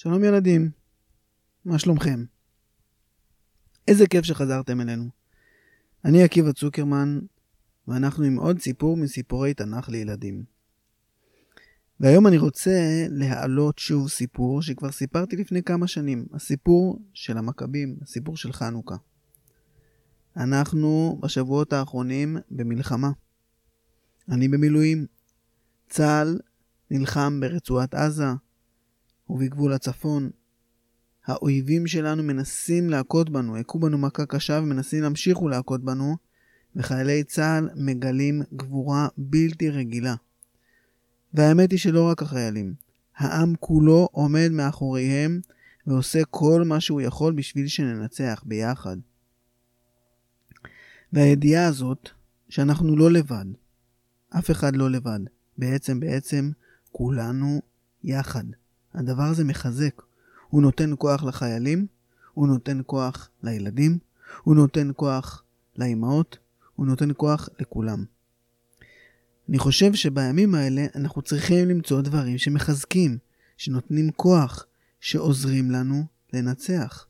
שלום ילדים, מה שלומכם? איזה כיף שחזרתם אלינו. אני עקיבא צוקרמן, ואנחנו עם עוד סיפור מסיפורי תנ"ך לילדים. והיום אני רוצה להעלות שוב סיפור שכבר סיפרתי לפני כמה שנים, הסיפור של המכבים, הסיפור של חנוכה. אנחנו בשבועות האחרונים במלחמה. אני במילואים. צהל נלחם ברצועת עזה ובגבול הצפון. האויבים שלנו מנסים להכות בנו, הכו בנו מכה קשה ומנסים להמשיך ולהכות בנו, וחיילי צהל מגלים גבורה בלתי רגילה. והאמת היא שלא רק החיילים, העם כולו עומד מאחוריהם ועושה כל מה שהוא יכול בשביל שננצח ביחד. והידיעה הזאת שאנחנו לא לבד, אף אחד לא לבד, בעצם כולנו יחד. הדבר הזה מחזק, הוא נותן כוח לחיילים, הוא נותן כוח לילדים, הוא נותן כוח לאימהות, הוא נותן כוח לכולם. אני חושב שבימים האלה אנחנו צריכים למצוא דברים שמחזקים, שנותנים כוח, שעוזרים לנו לנצח.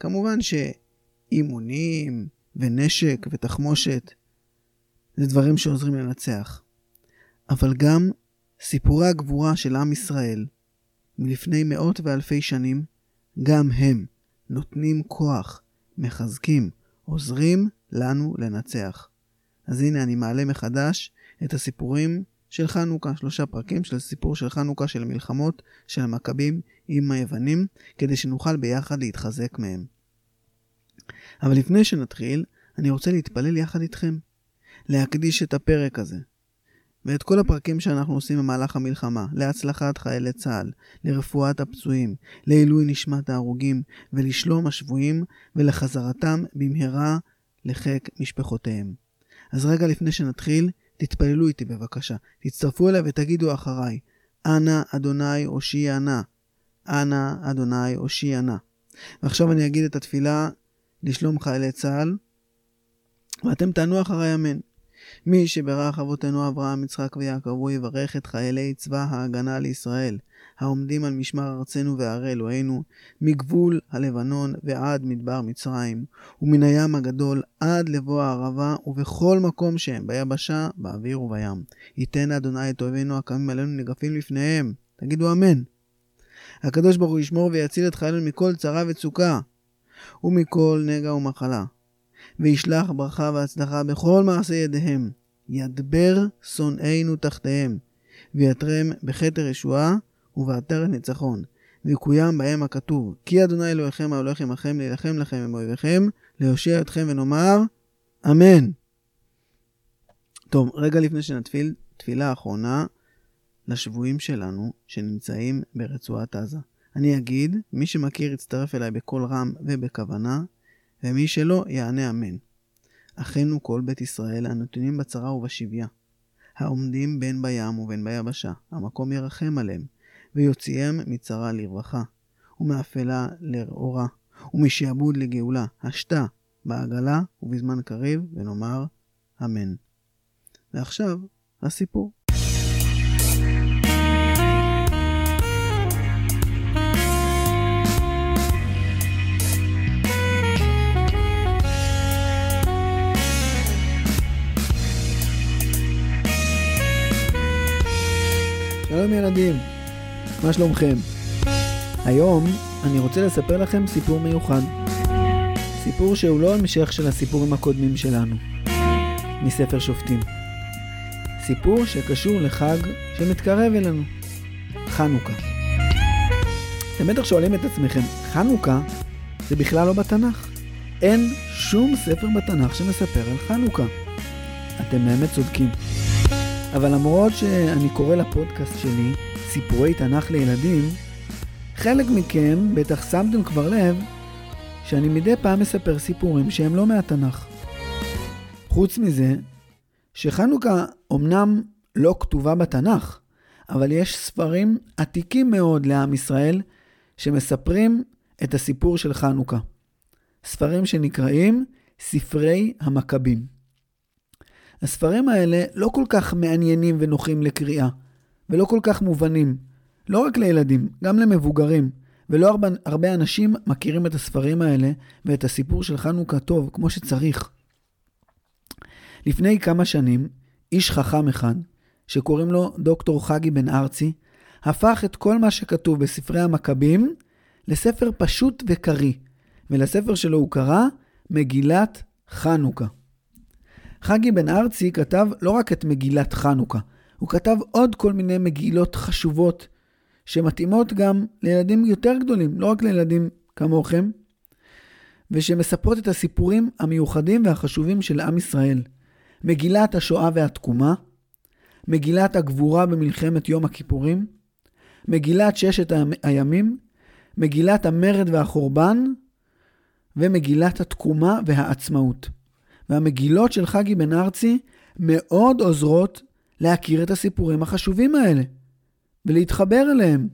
כמובן שאימונים ונשק ותחמושת זה דברים שעוזרים לנצח. אבל גם סיפורי הגבורה של עם ישראל מלפני מאות ואלפי שנים, גם הם נותנים כוח, מחזקים, עוזרים לנו לנצח. אז הנה אני מעלה מחדש את הסיפורים של חנוכה, 3 פרקים של הסיפור של חנוכה, של המלחמות, של המכבים עם היוונים, כדי שנוכל ביחד להתחזק מהם. אבל לפני שנתחיל, אני רוצה להתפלל יחד איתכם, להקדיש את הפרק הזה, ואת כל הפרקים שאנחנו עושים במהלך המלחמה, להצלחת חיילי צה"ל, לרפואת הפצועים, לעילוי נשמת ההרוגים, ולשלום השבויים, ולחזרתם במהרה לחיק משפחותיהם. אז רגע לפני שנתחיל, תתפללו איתי בבקשה, תצטרפו אליי ותגידו אחריי, אנא אדוני הושיע נא, אנא אדוני הושיע נא. ועכשיו אני אגיד את התפילה לשלום חיילי צה"ל, ואתם תענו אחריי אמן. מי שברך אבותינו אברהם, יצחק ויעקב, הוא יברך את חיילי צבא ההגנה לישראל, העומדים על משמר ארצנו והרי אלוהינו, מגבול הלבנון ועד מדבר מצרים, ומן הים הגדול עד לבוא הערבה, ובכל מקום שהם, ביבשה, באוויר ובים. ייתן אדוני את אויבינו הקמים עלינו נגפים לפניהם. תגידו אמן. הקדוש ברוך הוא ישמור ויציל את חיילינו מכל צרה וצוקה, ומכל נגע ומחלה. וישלח ברכה והצלחה בכל מעשה ידיהם, ידבר שונאינו תחתיהם, ויתרם בכתר ישועה ובעטרת ניצחון, ויקוים בהם הכתוב, כי אדוני אלוהיכם ההולך עמכם להילחם לכם עם אויביכם, להושיע אתכם, ונאמר אמן. טוב, רגע לפני שנתפיל, תפילה האחרונה לשבויים שלנו שנמצאים ברצועת עזה. אני אגיד, מי שמכיר יצטרף אליי בקול רם ובכוונה, ומי שלא יענה אמן. אחינו כל בית ישראל, הנתונים בצרה ובשביה, העומדים בין בים ובין ביבשה, המקום ירחם עליהם, ויוציאם מצרה לרווחה, ומאפלה לאורה, ומשעבוד לגאולה, השתה בעגלה ובזמן קריב, ונאמר אמן. ועכשיו הסיפור. שלום ילדים, מה שלומכם? היום אני רוצה לספר לכם סיפור מיוחד. סיפור שהוא לא המשך של הסיפורים הקודמים שלנו, מספר שופטים. סיפור שקשור לחג שמתקרב אלינו, חנוכה. אתם בטח שואלים את עצמכם, חנוכה זה בכלל לא בתנ"ך. אין שום ספר בתנ"ך שמספר על חנוכה. אתם באמת צודקים. אבל למרות שאני קורא לפודקאסט שלי סיפורי תנ"ך לילדים, חלק מכם בטח שמתם כבר לב שאני מדי פעם מספר סיפורים שהם לא מהתנ"ך. חוץ מזה, שחנוכה אומנם לא כתובה בתנ"ך, אבל יש ספרים עתיקים מאוד לעם ישראל שמספרים את הסיפור של חנוכה. ספרים שנקראים ספרי המכבים. הספרים האלה לא כל כך מעניינים ונוחים לקריאה, ולא כל כך מובנים, לא רק לילדים, גם למבוגרים, ולא הרבה אנשים מכירים את הספרים האלה ואת הסיפור של חנוכה טוב כמו שצריך. לפני כמה שנים, איש חכם אחד, שקוראים לו דוקטור חגי בן ארצי, הפך את כל מה שכתוב בספרי המכבים לספר פשוט וקרי, ולספר שלו הוא קרא מגילת חנוכה. חגי בן ארצי כתב לא רק את מגילת חנוכה, הוא כתב עוד כל מיני מגילות חשובות שמתאימות גם לילדים יותר גדולים, לא רק לילדים כמוכם, ושמספרות את הסיפורים המיוחדים והחשובים של עם ישראל. מגילת השואה והתקומה, מגילת הגבורה במלחמת יום הכיפורים, מגילת ששת הימים, מגילת המרד והחורבן, ומגילת התקומה והעצמאות. והמגילות של חגי בן ארצי מאוד עוזרות להכיר את הסיפורים החשובים האלה ולהתחבר אליהם.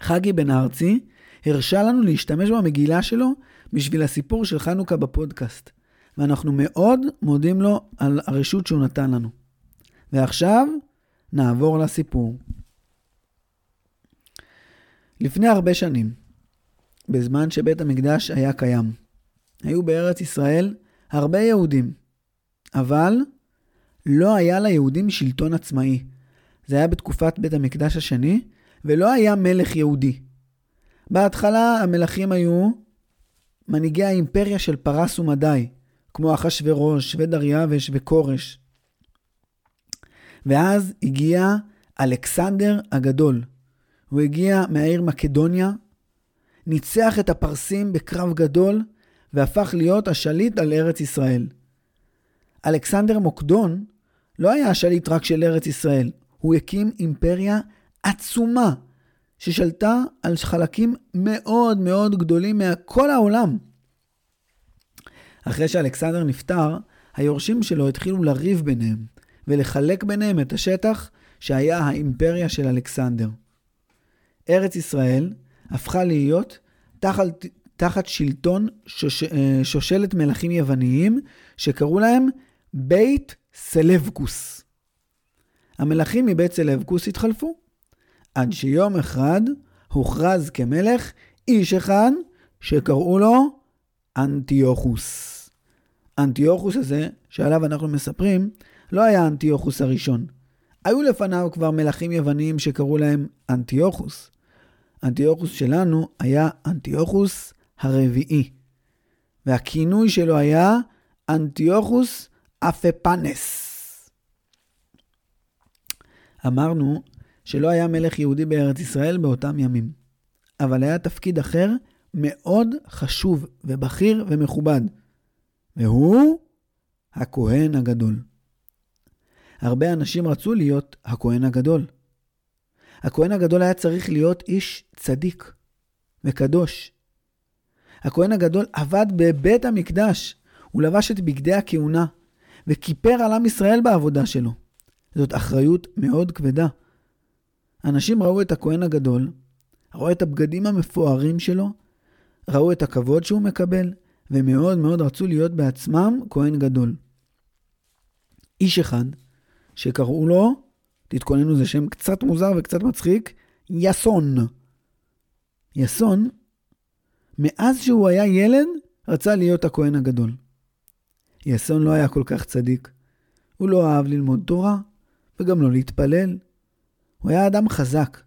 חגי בן ארצי הרשה לנו להשתמש במגילה שלו בשביל הסיפור של חנוכה בפודקאסט, ואנחנו מאוד מודים לו על הרשות שהוא נתן לנו. ועכשיו נעבור לסיפור. לפני הרבה שנים, בזמן שבית המקדש היה קיים, היו בארץ ישראל הרבה יהודים, אבל לא היה ליהודים שלטון עצמאי. זה היה בתקופת בית המקדש השני, ולא היה מלך יהודי. בהתחלה המלכים היו מנהיגי האימפריה של פרס ומדי, כמו אחשוורוש ודריווש וכורש. ואז הגיע אלכסנדר הגדול. הוא הגיע מהעיר מקדוניה, ניצח את הפרסים בקרב גדול, והפך להיות השליט על ארץ ישראל. אלכסנדר מוקדון לא היה השליט רק של ארץ ישראל, הוא הקים אימפריה עצומה, ששלטה על חלקים מאוד מאוד גדולים מכל העולם. אחרי שאלכסנדר נפטר, היורשים שלו התחילו לריב ביניהם, ולחלק ביניהם את השטח שהיה האימפריה של אלכסנדר. ארץ ישראל הפכה להיות תחת שלטון שושלת מלכים יווניים, שקראו להם בית סלבקוס. המלכים מבית סלבקוס התחלפו, עד שיום אחד הוכרז כמלך איש אחד שקראו לו אנטיוכוס. אנטיוכוס הזה, שעליו אנחנו מספרים, לא היה אנטיוכוס הראשון. היו לפניו כבר מלכים יווניים שקראו להם אנטיוכוס. אנטיוכוס שלנו היה אנטיוכוס הרביעי, והכינוי שלו היה אנטיוכוס אפיפנס. אמרנו שלא היה מלך יהודי בארץ ישראל באותם ימים, אבל היה תפקיד אחר מאוד חשוב ובכיר ומכובד, והוא הכהן הגדול. הרבה אנשים רצו להיות הכהן הגדול. הכהן הגדול היה צריך להיות איש צדיק וקדוש. הכהן הגדול עבד בבית המקדש, הוא לבש את בגדי הכהונה וכיפר על עם ישראל בעבודה שלו. זאת אחריות מאוד כבדה. אנשים ראו את הכהן הגדול, ראו את הבגדים המפוארים שלו, ראו את הכבוד שהוא מקבל, ומאוד מאוד רצו להיות בעצמם כהן גדול. איש אחד שקראו לו, תתכוננו, זה שם קצת מוזר וקצת מצחיק, יסון. יסון, מאז שהוא היה ילד, רצה להיות הכהן הגדול. יסון לא היה כל כך צדיק. הוא לא אהב ללמוד תורה, וגם לא להתפלל. הוא היה אדם חזק,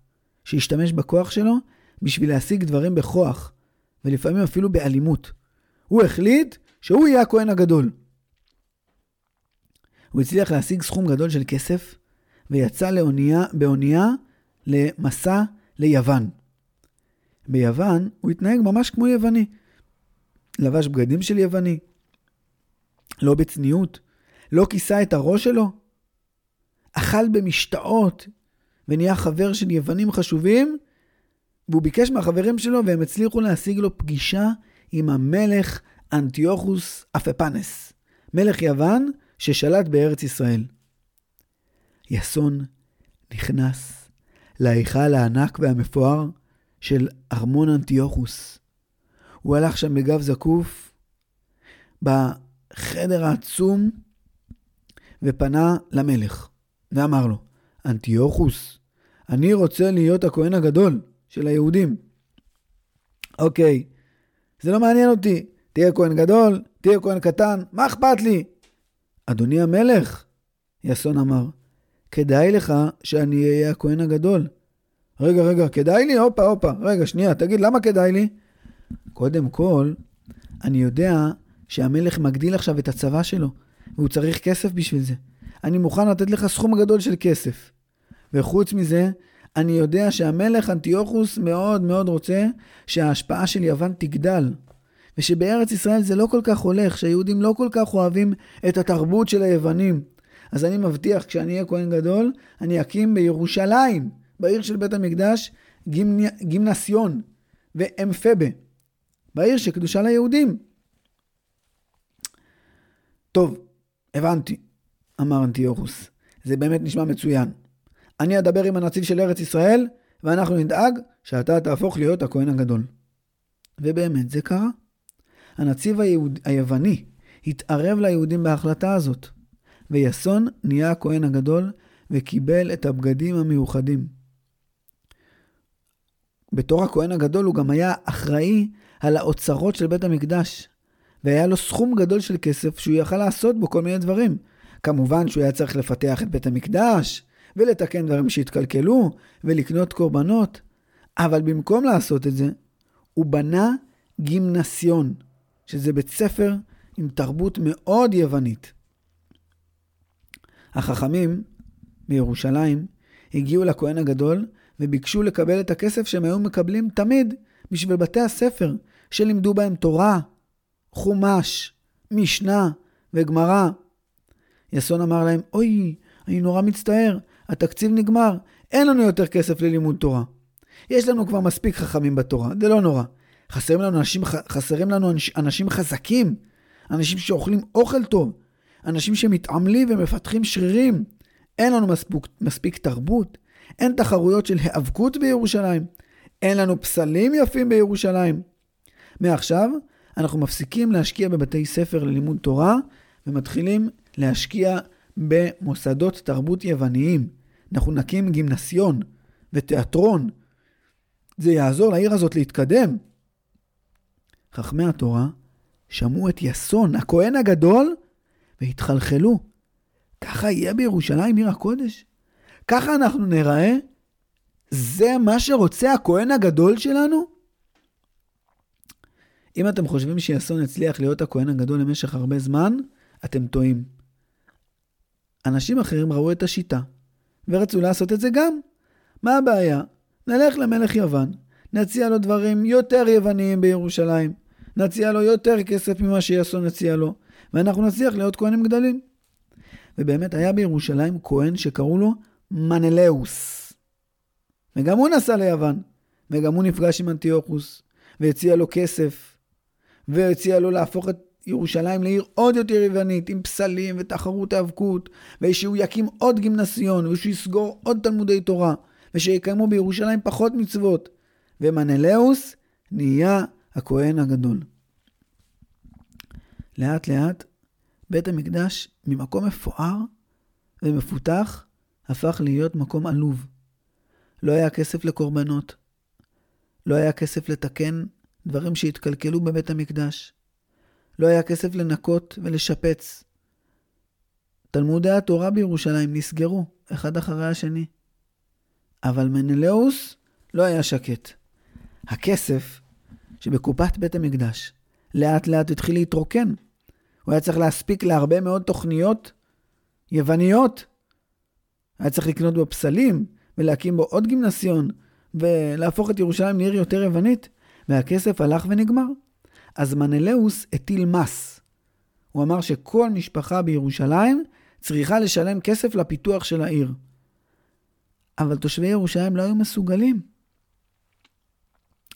שהשתמש בכוח שלו בשביל להשיג דברים בכוח, ולפעמים אפילו באלימות. הוא החליט שהוא יהיה הכהן הגדול. הוא הצליח להשיג סכום גדול של כסף, ויצא באונייה למסע ליוון. ביוון הוא התנהג ממש כמו יווני. לבש בגדים של יווני, לא בצניעות, לא כיסה את הראש שלו, אכל במשתאות, ונהיה חבר של יוונים חשובים, והוא ביקש מהחברים שלו, והם הצליחו להשיג לו פגישה עם המלך אנטיוכוס אפיפנס, מלך יוון ששלט בארץ ישראל. יסון נכנס להיכל הענק והמפואר של ארמון אנטיוכוס. הוא הלך שם בגב זקוף, בחדר העצום, ופנה למלך ואמר לו, אנטיוכוס, אני רוצה להיות הכהן הגדול של היהודים. אוקיי, זה לא מעניין אותי. תהיה כהן גדול, תהיה כהן קטן, מה אכפת לי? אדוני המלך, יסון אמר, כדאי לך שאני אהיה הכהן הגדול. רגע, כדאי לי? הופה, רגע, שנייה, תגיד, למה כדאי לי? קודם כל, אני יודע שהמלך מגדיל עכשיו את הצבא שלו, והוא צריך כסף בשביל זה. אני מוכן לתת לך סכום גדול של כסף. וחוץ מזה, אני יודע שהמלך אנטיוכוס מאוד מאוד רוצה שההשפעה של יוון תגדל. ושבארץ ישראל זה לא כל כך הולך, שהיהודים לא כל כך אוהבים את התרבות של היוונים. אז אני מבטיח, כשאני אהיה כהן גדול, אני אקים בירושלים, בעיר של בית המקדש, גימנסיון ואמפבה, בעיר שקדושה ליהודים. טוב, הבנתי, אמר אנטיוכוס, זה באמת נשמע מצוין. אני אדבר עם הנציב של ארץ ישראל, ואנחנו נדאג שאתה תהפוך להיות הכהן הגדול. ובאמת זה קרה. הנציב היווני התערב ליהודים בהחלטה הזאת, ויסון נהיה הכהן הגדול וקיבל את הבגדים המיוחדים. בתור הכהן הגדול הוא גם היה אחראי על האוצרות של בית המקדש, והיה לו סכום גדול של כסף שהוא יכל לעשות בו כל מיני דברים. כמובן שהוא היה צריך לפתח את בית המקדש, ולתקן דברים שהתקלקלו, ולקנות קורבנות. אבל במקום לעשות את זה, הוא בנה גימנסיון, שזה בית ספר עם תרבות מאוד יוונית. החכמים בירושלים הגיעו לכהן הגדול, וביקשו לקבל את הכסף שהם היו מקבלים תמיד, בשביל בתי הספר, שלימדו בהם תורה, חומש, משנה וגמרא. יסון אמר להם, אוי, אני נורא מצטער, התקציב נגמר, אין לנו יותר כסף ללימוד תורה. יש לנו כבר מספיק חכמים בתורה, זה לא נורא. חסרים לנו אנשים חזקים, אנשים שאוכלים אוכל טוב, אנשים שמתעמלים ומפתחים שרירים. אין לנו מספיק תרבות, אין תחרויות של האבקות בירושלים, אין לנו פסלים יפים בירושלים. מעכשיו אנחנו מפסיקים להשקיע בבתי ספר ללימוד תורה, ומתחילים להשקיע במוסדות תרבות יווניים. אנחנו נקים גימנסיון ותיאטרון. זה יעזור לעיר הזאת להתקדם. חכמי התורה שמעו את יסון, הכהן הגדול, והתחלחלו. ככה יהיה בירושלים עיר הקודש? ככה אנחנו נראה? זה מה שרוצה הכהן הגדול שלנו? אם אתם חושבים שיסון הצליח להיות הכהן הגדול למשך הרבה זמן, אתם טועים. אנשים אחרים ראו את השיטה, ורצו לעשות את זה גם. מה הבעיה? נלך למלך יוון, נציע לו דברים יותר יווניים בירושלים, נציע לו יותר כסף ממה שיסון נציע לו, ואנחנו נצליח להיות כהנים גדולים. ובאמת היה בירושלים כהן שקראו לו מנלאוס. וגם הוא נסע ליוון, וגם הוא נפגש עם אנטיוכוס, והציע לו כסף, והציע לו להפוך את ירושלים לעיר עוד יותר יוונית, עם פסלים ותחרות האבקות, ושהוא יקים עוד גימנסיון, ושהוא יסגור עוד תלמודי תורה, ושיקיימו בירושלים פחות מצוות. ומנלאוס נהיה הכהן הגדול. לאט לאט בית המקדש ממקום מפואר ומפותח הפך להיות מקום עלוב. לא היה כסף לקורבנות, לא היה כסף לתקן דברים שהתקלקלו בבית המקדש, לא היה כסף לנקות ולשפץ. תלמודי התורה בירושלים נסגרו אחד אחרי השני. אבל מנלאוס לא היה שקט. הכסף שבקופת בית המקדש לאט לאט התחיל להתרוקן. הוא היה צריך להספיק להרבה מאוד תוכניות יווניות. היה צריך לקנות בו פסלים ולהקים בו עוד גימנסיון ולהפוך את ירושלים לעיר יותר יוונית. והכסף הלך ונגמר. אז מנלאוס הטיל מס. הוא אמר שכל משפחה בירושלים צריכה לשלם כסף לפיתוח של העיר. אבל תושבי ירושלים לא היו מסוגלים.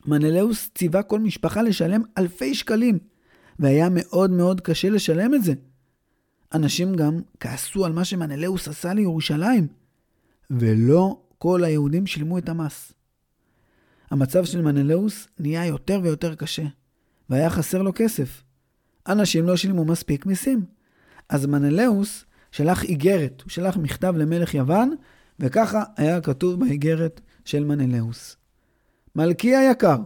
מנלאוס ציווה כל משפחה לשלם אלפי שקלים, והיה מאוד מאוד קשה לשלם את זה. אנשים גם כעסו על מה שמנלאוס עשה לירושלים, ולא כל היהודים שילמו את המס. המצב של מנלאוס נהיה יותר ויותר קשה, והיה חסר לו כסף. אנשים לא שילמו מספיק מיסים. אז מנלאוס שלח איגרת, הוא שלח מכתב למלך יוון, וככה היה כתוב באיגרת של מנלאוס. מלכי היקר,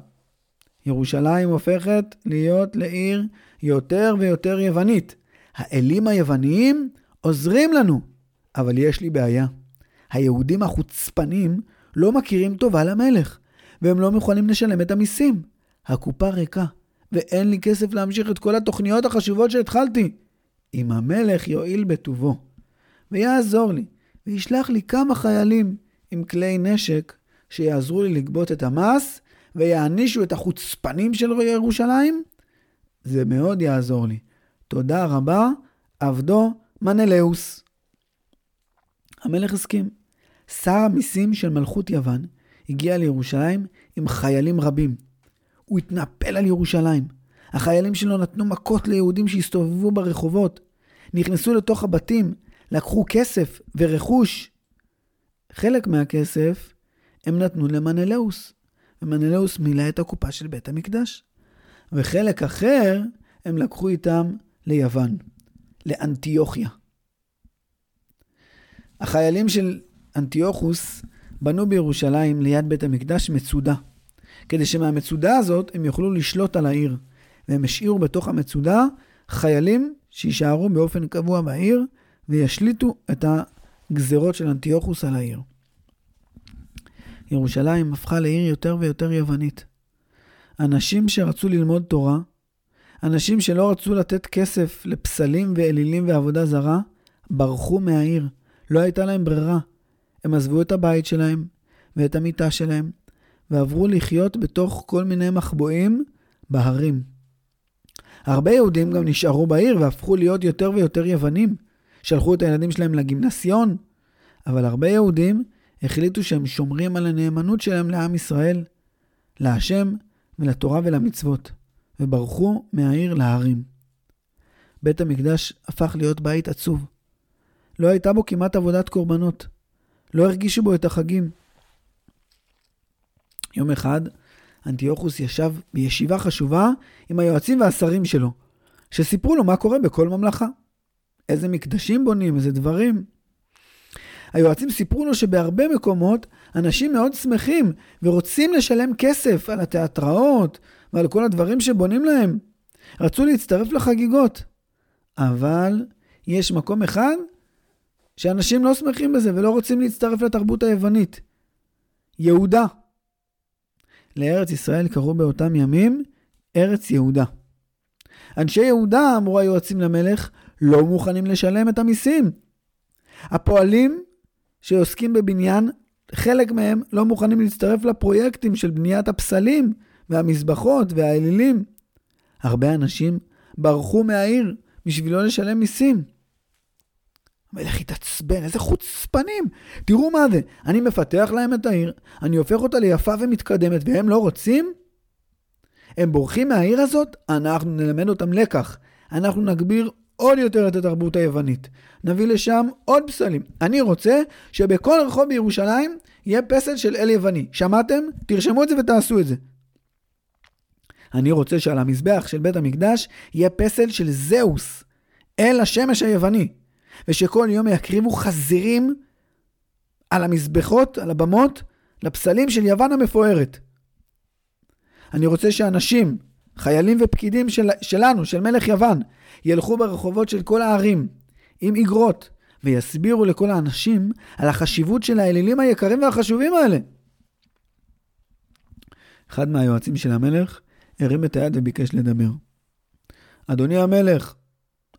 ירושלים הופכת להיות לעיר יותר ויותר יוונית. האלים היווניים עוזרים לנו, אבל יש לי בעיה. היהודים החוצפנים לא מכירים טובה למלך, והם לא מוכנים לשלם את המיסים. הקופה ריקה, ואין לי כסף להמשיך את כל התוכניות החשובות שהתחלתי. אם המלך יועיל בטובו, ויעזור לי, וישלח לי כמה חיילים עם כלי נשק, שיעזרו לי לגבות את המס, ויענישו את החוצפנים של ירושלים, זה מאוד יעזור לי. תודה רבה, עבדו מנלאוס. המלך הסכים. שר המיסים של מלכות יוון הגיע לירושלים עם חיילים רבים. הוא התנפל על ירושלים. החיילים שלו נתנו מכות ליהודים שהסתובבו ברחובות. נכנסו לתוך הבתים, לקחו כסף ורכוש. חלק מהכסף הם נתנו למנלאוס. ומנלאוס מילא את הקופה של בית המקדש. וחלק אחר הם לקחו איתם ליוון, לאנטיוכיה. החיילים של אנטיוכוס בנו בירושלים ליד בית המקדש מצודה, כדי שמהמצודה הזאת הם יוכלו לשלוט על העיר, והם השאירו בתוך המצודה חיילים שישארו באופן קבוע בעיר, וישליטו את הגזרות של אנטיוכוס על העיר. ירושלים הפכה לעיר יותר ויותר יוונית. אנשים שרצו ללמוד תורה, אנשים שלא רצו לתת כסף לפסלים ואלילים ועבודה זרה, ברחו מהעיר. לא הייתה להם ברירה. הם עזבו את הבית שלהם ואת המיטה שלהם, ועברו לחיות בתוך כל מיני מחבואים בהרים. הרבה יהודים גם נשארו בעיר והפכו להיות יותר ויותר יוונים. שלחו את הילדים שלהם לגימנסיון. אבל הרבה יהודים החליטו שהם שומרים על הנאמנות שלהם לעם ישראל, להשם ולתורה ולמצוות, וברחו מהעיר להרים. בית המקדש הפך להיות בית עצוב. לא הייתה בו כמעט עבודת קורבנות. לא הרגישו בו את החגים. יום אחד, אנטיוכוס ישב בישיבה חשובה עם היועצים והשרים שלו, שסיפרו לו מה קורה בכל ממלכה. איזה מקדשים בונים, איזה דברים. היועצים סיפרו לו שבהרבה מקומות אנשים מאוד שמחים ורוצים לשלם כסף על התיאטראות ועל כל הדברים שבונים להם. רצו להצטרף לחגיגות. אבל יש מקום אחד שאנשים לא שמחים בזה ולא רוצים להצטרף לתרבות היוונית. יהודה. לארץ ישראל קראו באותם ימים ארץ יהודה. אנשי יהודה, אמרו היועצים למלך, לא מוכנים לשלם את המיסים. הפועלים שעוסקים בבניין, חלק מהם לא מוכנים להצטרף לפרויקטים של בניית הפסלים והמזבחות והאלילים. הרבה אנשים ברחו מהעיר בשביל לא לשלם מיסים. המלך התעצבן, איזה חוצפנים. תראו מה זה, אני מפתח להם את העיר, אני הופך אותה ליפה ומתקדמת, והם לא רוצים? הם בורחים מהעיר הזאת, אנחנו נלמד אותם לקח. אנחנו נגביר עוד יותר את התרבות היוונית. נביא לשם עוד פסלים. אני רוצה שבכל רחוב בירושלים יהיה פסל של אל יווני. שמעתם? תרשמו את זה ותעשו את זה. אני רוצה שעל המזבח של בית המקדש יהיה פסל של זאוס, אל השמש היווני. ושכל יום יקריבו חזירים על המזבחות, על הבמות, לפסלים של יוון המפוארת. אני רוצה שאנשים, חיילים ופקידים שלנו, של מלך יוון, ילכו ברחובות של כל הערים עם איגרות, ויסבירו לכל האנשים על החשיבות של האלילים היקרים והחשובים האלה. אחד מהיועצים של המלך הרים את היד וביקש לדבר. אדוני המלך,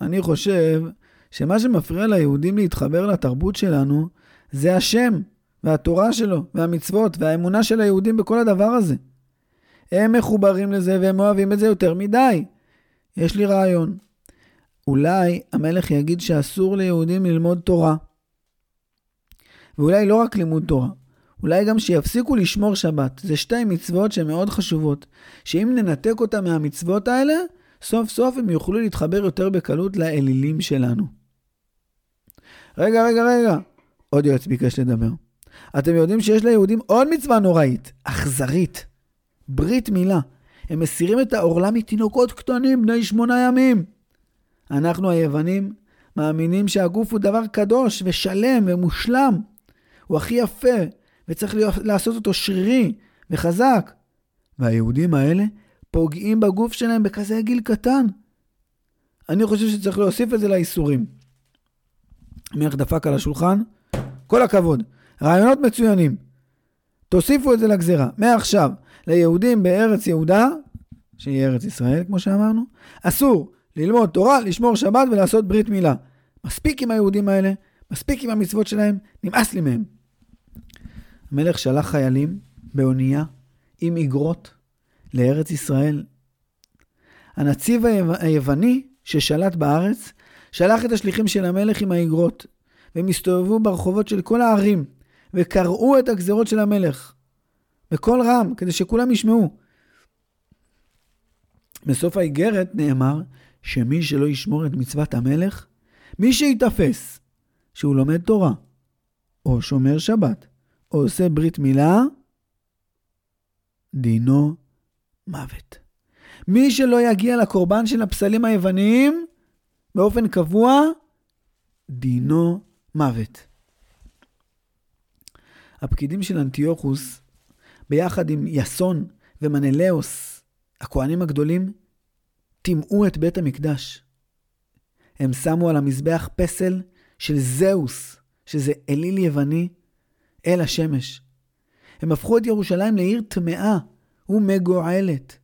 אני חושב שמה שמפריע ליהודים להתחבר לתרבות שלנו זה השם והתורה שלו והמצוות והאמונה של היהודים בכל הדבר הזה. הם מחוברים לזה והם אוהבים את זה יותר מדי. יש לי רעיון. אולי המלך יגיד שאסור ליהודים ללמוד תורה. ואולי לא רק לימוד תורה. אולי גם שיפסיקו לשמור שבת. זה שתי מצוות שמאוד חשובות. שאם ננתק אותם מהמצוות האלה, סוף סוף הם יוכלו להתחבר יותר בקלות לאלילים שלנו. רגע. עוד יועץ ביקש לדבר. אתם יודעים שיש ליהודים עוד מצווה נוראית. אכזרית. ברית מילה. הם מסירים את העורלה מתינוקות קטנים בני 8 ימים. אנחנו היוונים מאמינים שהגוף הוא דבר קדוש ושלם ומושלם. הוא הכי יפה, וצריך לעשות אותו שרירי וחזק. והיהודים האלה פוגעים בגוף שלהם בכזה גיל קטן. אני חושב שצריך להוסיף את זה לאיסורים. מלך דפק על השולחן, כל הכבוד, רעיונות מצוינים. תוסיפו את זה לגזירה, מעכשיו, ליהודים בארץ יהודה, שהיא ארץ ישראל כמו שאמרנו, אסור ללמוד תורה, לשמור שבת ולעשות ברית מילה. מספיק עם היהודים האלה, מספיק עם המצוות שלהם, נמאס לי מהם. המלך שלח חיילים באונייה עם אגרות לארץ ישראל. הנציב היווני ששלט בארץ שלח את השליחים של המלך עם האגרות, והם הסתובבו ברחובות של כל הערים וקראו את הגזרות של המלך בקול רם כדי שכולם ישמעו. בסוף האיגרת נאמר שמי שלא ישמור את מצוות המלך, מי שיתפס שהוא לומד תורה או שומר שבת או עושה ברית מילה, דינו מוות. מי שלא יגיע לקורבן של הפסלים היווניים באופן קבוע, דינו מוות. הפקידים של אנטיוכוס ביחד עם יסון ומנלאוס הכהנים הגדולים טימאו את בית המקדש. הם שמו על המזבח פסל של זאוס, שזה אליל יווני, אל השמש. הם הפכו את ירושלים לעיר טמאה ומגועלת.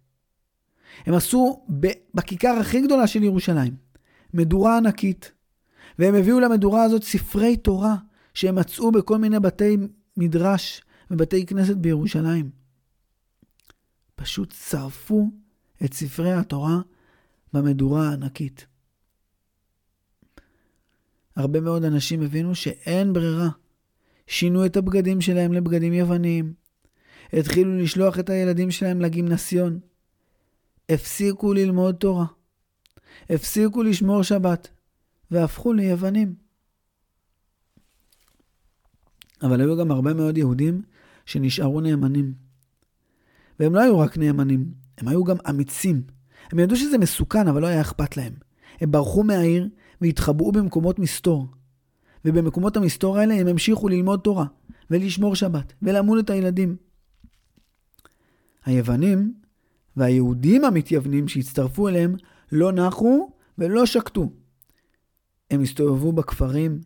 הם עשו בכיכר הכי גדולה של ירושלים מדורה ענקית, והם הביאו למדורה הזאת ספרי תורה שהם מצאו בכל מיני בתי מדרש ובתי כנסת בירושלים. פשוט צרפו את ספרי התורה במדורה הענקית. הרבה מאוד אנשים הבינו שאין ברירה. שינו את הבגדים שלהם לבגדים יווניים. התחילו לשלוח את הילדים שלהם לגימנסיון. הפסיקו ללמוד תורה. הפסיקו לשמור שבת. והפכו ליוונים. אבל היו גם הרבה מאוד יהודים שנשארו נאמנים. והם לא היו רק נאמנים, הם היו גם אמיצים. הם ידעו שזה מסוכן, אבל לא היה אכפת להם. הם ברחו מהעיר והתחבאו במקומות מסתור. ובמקומות המסתור האלה הם המשיכו ללמוד תורה ולשמור שבת ולמול את הילדים. היוונים והיהודים המתייוונים שהצטרפו אליהם לא נחו ולא שקטו. הם הסתובבו בכפרים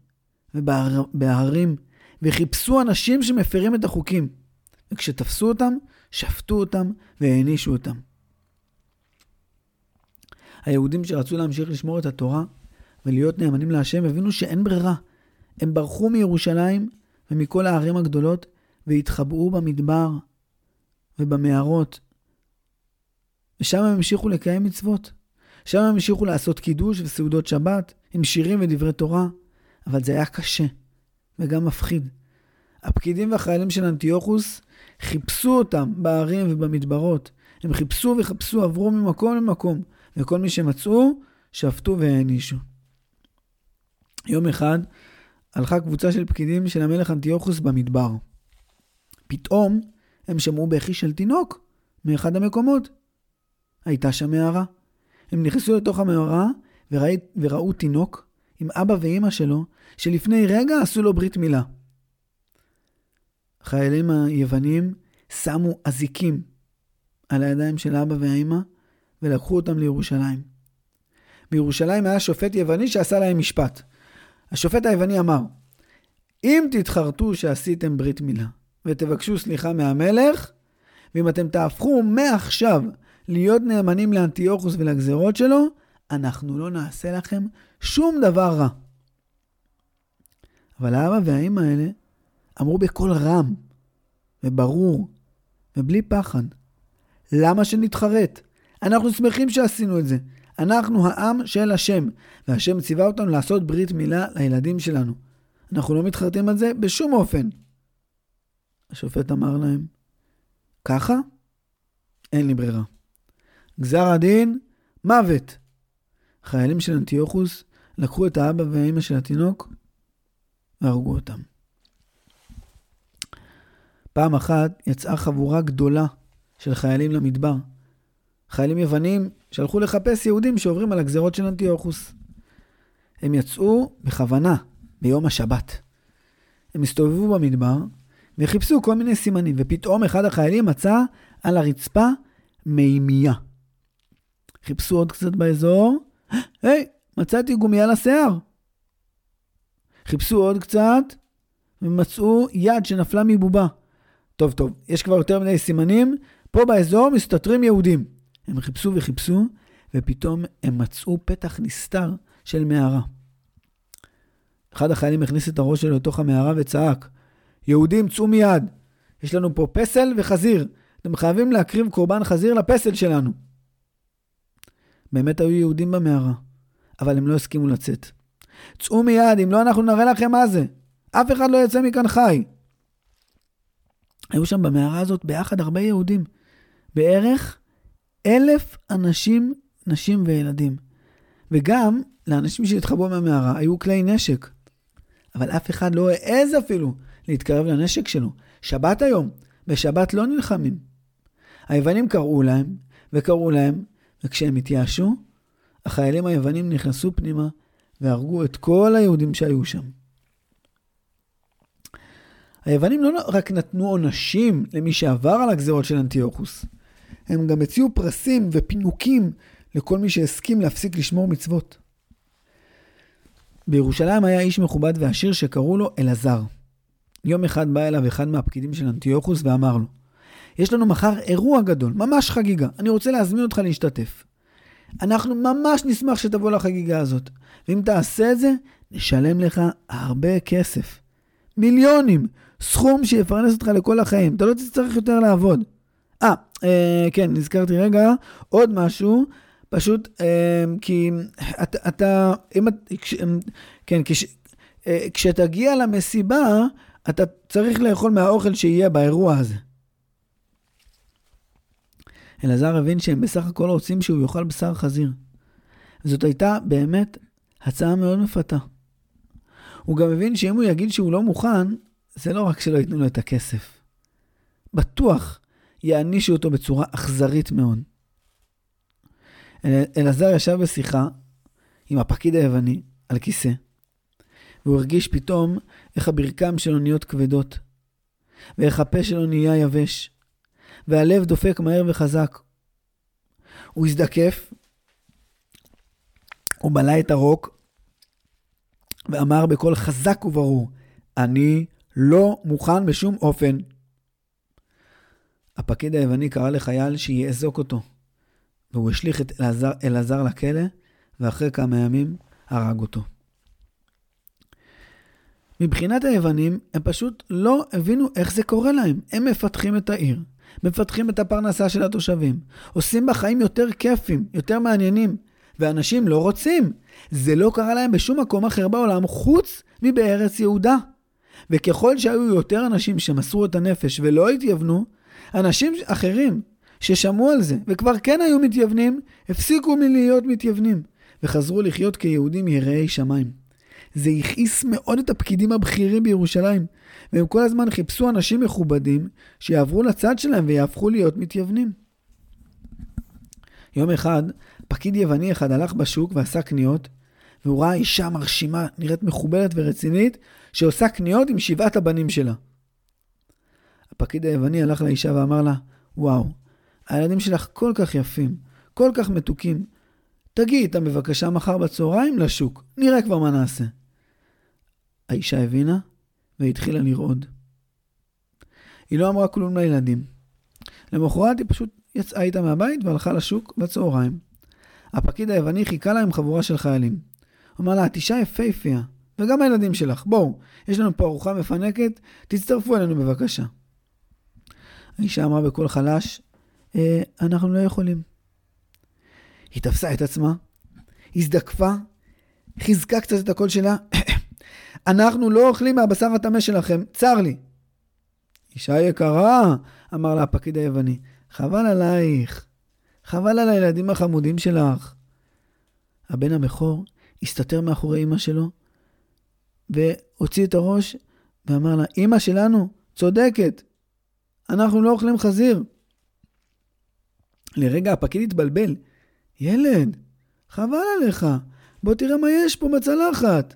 ובהרים וחיפשו אנשים שמפרים את החוקים. וכשתפסו אותם, שפטו אותם והענישו אותם. היהודים שרצו להמשיך לשמור את התורה ולהיות נאמנים להשם הבינו שאין ברירה. הם ברחו מירושלים ומכל הערים הגדולות והתחבאו במדבר ובמערות. ושם הם המשיכו לקיים מצוות. שם הם המשיכו לעשות קידוש וסעודות שבת עם שירים ודברי תורה. אבל זה היה קשה וגם מפחיד. הפקידים והחיילים של אנטיוכוס חיפשו אותם בערים ובמדברות. הם חיפשו וחפשו, עברו ממקום למקום, וכל מי שמצאו שפטו והענישו. יום אחד הלכה קבוצה של פקידים של המלך אנטיוכוס במדבר. פתאום הם שמעו בכי של תינוק מאחד המקומות. הייתה שם מערה. הם נכנסו לתוך המערה וראו תינוק עם אבא ואמא שלו שלפני רגע עשו לו ברית מילה. החיילים היוונים שמו אזיקים על הידיים של אבא והאמא ולקחו אותם לירושלים. בירושלים היה שופט יווני שעשה להם משפט. השופט היווני אמר, אם תתחרטו שעשיתם ברית מילה ותבקשו סליחה מהמלך, ואם אתם תהפכו מעכשיו להיות נאמנים לאנטיוכוס ולגזרות שלו, אנחנו לא נעשה לכם שום דבר רע. אבל האבא והאמא האלה אמרו בקול רם וברור ובלי פחד, למה שנתחרט? אנחנו שמחים שעשינו את זה. אנחנו העם של השם, והשם ציווה אותנו לעשות ברית מילה לילדים שלנו. אנחנו לא מתחרטים על זה בשום אופן. השופט אמר להם, ככה? אין לי ברירה. גזר הדין, מוות. חיילים של אנטיוכוס לקחו את האבא והאמא של התינוק והרגו אותם. פעם אחת יצאה חבורה גדולה של חיילים למדבר. חיילים יוונים שהלכו לחפש יהודים שעוברים על הגזרות של אנטיוכוס. הם יצאו בכוונה ביום השבת. הם הסתובבו במדבר וחיפשו כל מיני סימנים, ופתאום אחד החיילים מצא על הרצפה מימייה. חיפשו עוד קצת באזור, היי, מצאתי גומיה לשיער. חיפשו עוד קצת, ומצאו יד שנפלה מבובה. טוב, טוב, יש כבר יותר מדי סימנים, פה באזור מסתתרים יהודים. הם חיפשו וחיפשו, ופתאום הם מצאו פתח נסתר של מערה. אחד החיילים הכניס את הראש שלו לתוך המערה וצעק, יהודים צאו מיד, יש לנו פה פסל וחזיר, אתם חייבים להקריב קורבן חזיר לפסל שלנו. באמת היו יהודים במערה, אבל הם לא הסכימו לצאת. צאו מיד, אם לא אנחנו נראה לכם מה זה, אף אחד לא יצא מכאן חי. היו שם במערה הזאת ביחד הרבה יהודים, בערך 1,000 אנשים, נשים וילדים. וגם לאנשים שהתחבאו מהמערה היו כלי נשק, אבל אף אחד לא העז אפילו להתקרב לנשק שלו. שבת היום, בשבת לא נלחמים. היוונים קראו להם, וקראו להם, וכשהם התייאשו, החיילים היוונים נכנסו פנימה, והרגו את כל היהודים שהיו שם. היוונים לא רק נתנו עונשים למי שעבר על הגזרות של אנטיוכוס, הם גם הציעו פרסים ופינוקים לכל מי שהסכים להפסיק לשמור מצוות. בירושלים היה איש מכובד ועשיר שקראו לו אלעזר. יום אחד בא אליו אחד מהפקידים של אנטיוכוס ואמר לו, יש לנו מחר אירוע גדול, ממש חגיגה, אני רוצה להזמין אותך להשתתף. אנחנו ממש נשמח שתבוא לחגיגה הזאת, ואם תעשה את זה, נשלם לך הרבה כסף. מיליונים, סכום שיפרנס אותך לכל החיים, אתה לא תצטרך יותר לעבוד. כן, נזכרתי רגע, עוד משהו, פשוט, כי אתה, כן, כשתגיע למסיבה, אתה צריך לאכול מהאוכל שיהיה באירוע הזה. אלעזר הבין שהם בסך הכל רוצים שהוא יאכל בשר חזיר. זאת הייתה באמת הצעה מאוד מפתה. הוא גם הבין שאם הוא יגיד שהוא לא מוכן, זה לא רק שלא ייתנו לו את הכסף. בטוח יענישו אותו בצורה אכזרית מאוד. אלעזר ישב בשיחה עם הפקיד היווני על כיסא, והוא הרגיש פתאום איך הברכיים שלו נהיות כבדות, ואיך הפה שלו נהיה יבש, והלב דופק מהר וחזק. הוא הזדקף, הוא בלע את הרוק, ואמר בקול חזק וברור, אני לא מוכן בשום אופן. הפקיד היווני קרא לחייל שיאזוק אותו, והוא השליך את אלעזר לכלא, ואחרי כמה ימים הרג אותו. מבחינת היוונים, הם פשוט לא הבינו איך זה קורה להם. הם מפתחים את העיר, מפתחים את הפרנסה של התושבים, עושים בחיים יותר כיפים, יותר מעניינים, ואנשים לא רוצים. זה לא קרה להם בשום מקום אחר בעולם, חוץ מבארץ יהודה. וככל שהיו יותר אנשים שמסרו את הנפש ולא התייוונו, אנשים אחרים ששמעו על זה, וכבר כן היו מתייוונים, הפסיקו מלהיות מתייוונים, וחזרו לחיות כיהודים יראי שמיים. זה הכעיס מאוד את הפקידים הבכירים בירושלים, והם כל הזמן חיפשו אנשים מכובדים שיעברו לצד שלהם ויהפכו להיות מתייוונים. יום אחד, פקיד יווני אחד הלך בשוק ועשה קניות, והוא ראה אישה מרשימה, נראית מכובדת ורצינית, שעושה קניות עם 7 הבנים שלה. הפקיד היווני הלך לאישה ואמר לה, וואו, הילדים שלך כל כך יפים, כל כך מתוקים, תגיעי איתם בבקשה מחר בצהריים לשוק, נראה כבר מה נעשה. האישה הבינה והתחילה לרעוד. היא לא אמרה כלום לילדים. למחרת היא פשוט יצאה איתה מהבית והלכה לשוק בצהריים. הפקיד היווני חיכה לה עם חבורה של חיילים. אמר לה, את אישה יפהפייה, וגם הילדים שלך, בואו, יש לנו פה ארוחה מפנקת, תצטרפו אלינו בבקשה. האישה אמרה בקול חלש, אנחנו לא יכולים. היא תפסה את עצמה, הזדקפה, חיזקה קצת את הקול שלה, אנחנו לא אוכלים מהבשר הטמא שלכם, צר לי. אישה יקרה, אמר לה הפקיד היווני, חבל עלייך, חבל על הילדים החמודים שלך. הבן המחור הסתתר מאחורי אמא שלו, והוציא את הראש ואמר לה, אמא שלנו צודקת, אנחנו לא אוכלים חזיר. לרגע הפקיד התבלבל, ילד, חבל עליך, בוא תראה מה יש פה בצלחת.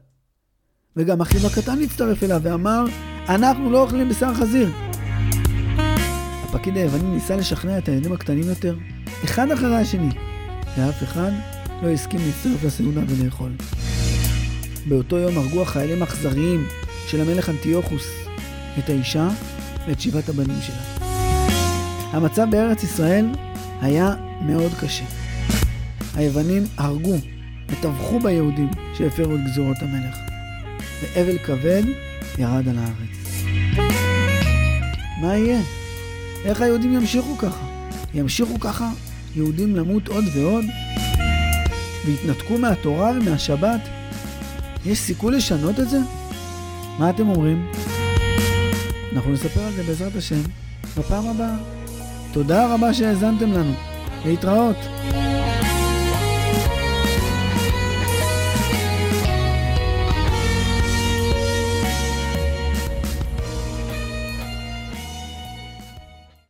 וגם אחיו הקטן הצטרף אליו ואמר, אנחנו לא אוכלים בשר חזיר. הפקיד היווני ניסה לשכנע את הילדים הקטנים יותר, אחד אחרי השני, ואף אחד לא הסכים להצטרף לסעודה ולאכול. באותו יום הרגו החיילים האכזריים של המלך אנטיוכוס, את האישה ואת 7 הבנים שלה. המצב בארץ ישראל היה מאוד קשה. היוונים הרגו וטבחו ביהודים שהפרו את גזורות המלך, ואבל כבד ירד על הארץ. מה יהיה? איך היהודים ימשיכו ככה? ימשיכו ככה יהודים למות עוד ועוד? והתנתקו מהתורה ומהשבת? יש סיכוי לשנות את זה? מה אתם אומרים? אנחנו נספר על זה בעזרת השם בפעם הבאה. תודה רבה שהאזנתם לנו. להתראות.